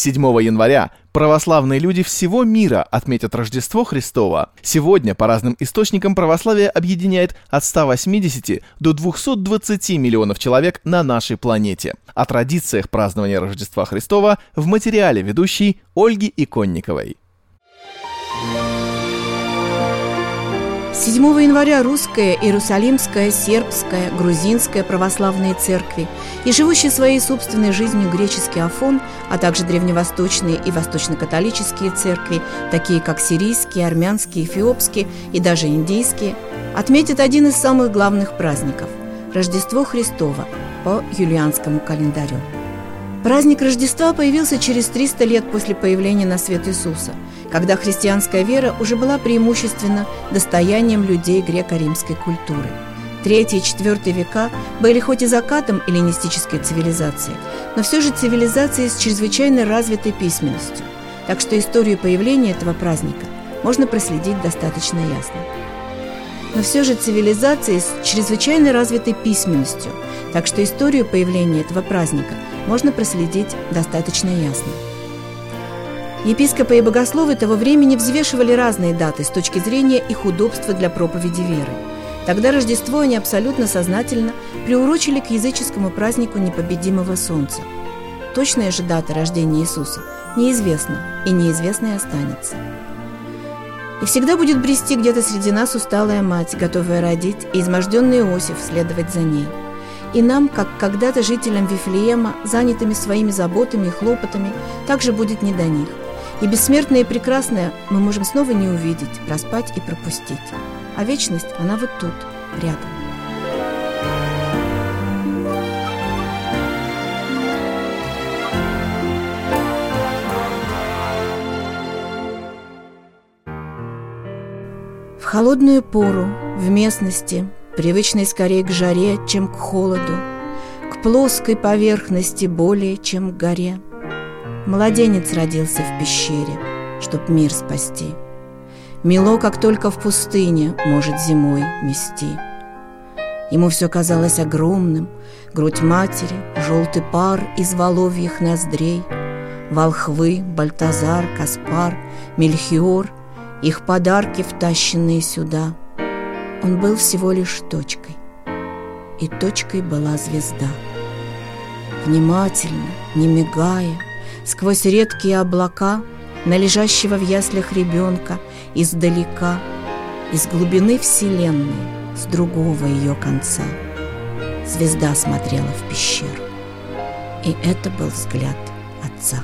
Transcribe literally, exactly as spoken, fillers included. седьмого января православные люди всего мира отметят Рождество Христово. Сегодня по разным источникам православие объединяет от ста восьмидесяти до двухсот двадцати миллионов человек на нашей планете. О традициях празднования Рождества Христова в материале ведущей Ольги Иконниковой. седьмого января русская, иерусалимская, сербская, грузинская православные церкви и живущие своей собственной жизнью греческий Афон, а также древневосточные и восточно-католические церкви, такие как сирийские, армянские, эфиопские и даже индийские, отметят один из самых главных праздников – Рождество Христово по юлианскому календарю. Праздник Рождества появился через триста лет после появления на свет Иисуса, когда христианская вера уже была преимущественно достоянием людей греко-римской культуры. Третье и четвертое века были хоть и закатом эллинистической цивилизации, но все же цивилизацией с чрезвычайно развитой письменностью, так что историю появления этого праздника можно проследить достаточно ясно. Но все же цивилизации с чрезвычайно развитой письменностью, так что историю появления этого праздника можно проследить достаточно ясно. Епископы и богословы того времени взвешивали разные даты с точки зрения их удобства для проповеди веры. Тогда Рождество они абсолютно сознательно приурочили к языческому празднику непобедимого солнца. Точная же дата рождения Иисуса неизвестна и неизвестной останется. И всегда будет брести где-то среди нас усталая мать, готовая родить, и изможденный Иосиф следовать за ней. И нам, как когда-то жителям Вифлеема, занятыми своими заботами и хлопотами, также будет не до них. И бессмертное и прекрасное мы можем снова не увидеть, проспать и пропустить. А вечность, она вот тут, рядом. В холодную пору, в местности, привычной скорее к жаре, чем к холоду, к плоской поверхности более, чем к горе, младенец родился в пещере, чтоб мир спасти. Мело, как только в пустыне, может зимой мести. Ему все казалось огромным: грудь матери, желтый пар из воловьих ноздрей, волхвы, Бальтазар, Каспар, Мельхиор, их подарки, втащенные сюда. Он был всего лишь точкой, и точкой была звезда. Внимательно, не мигая, сквозь редкие облака на лежащего в яслях ребенка издалека, из глубины вселенной, с другого ее конца, звезда смотрела в пещеру, и это был взгляд Отца.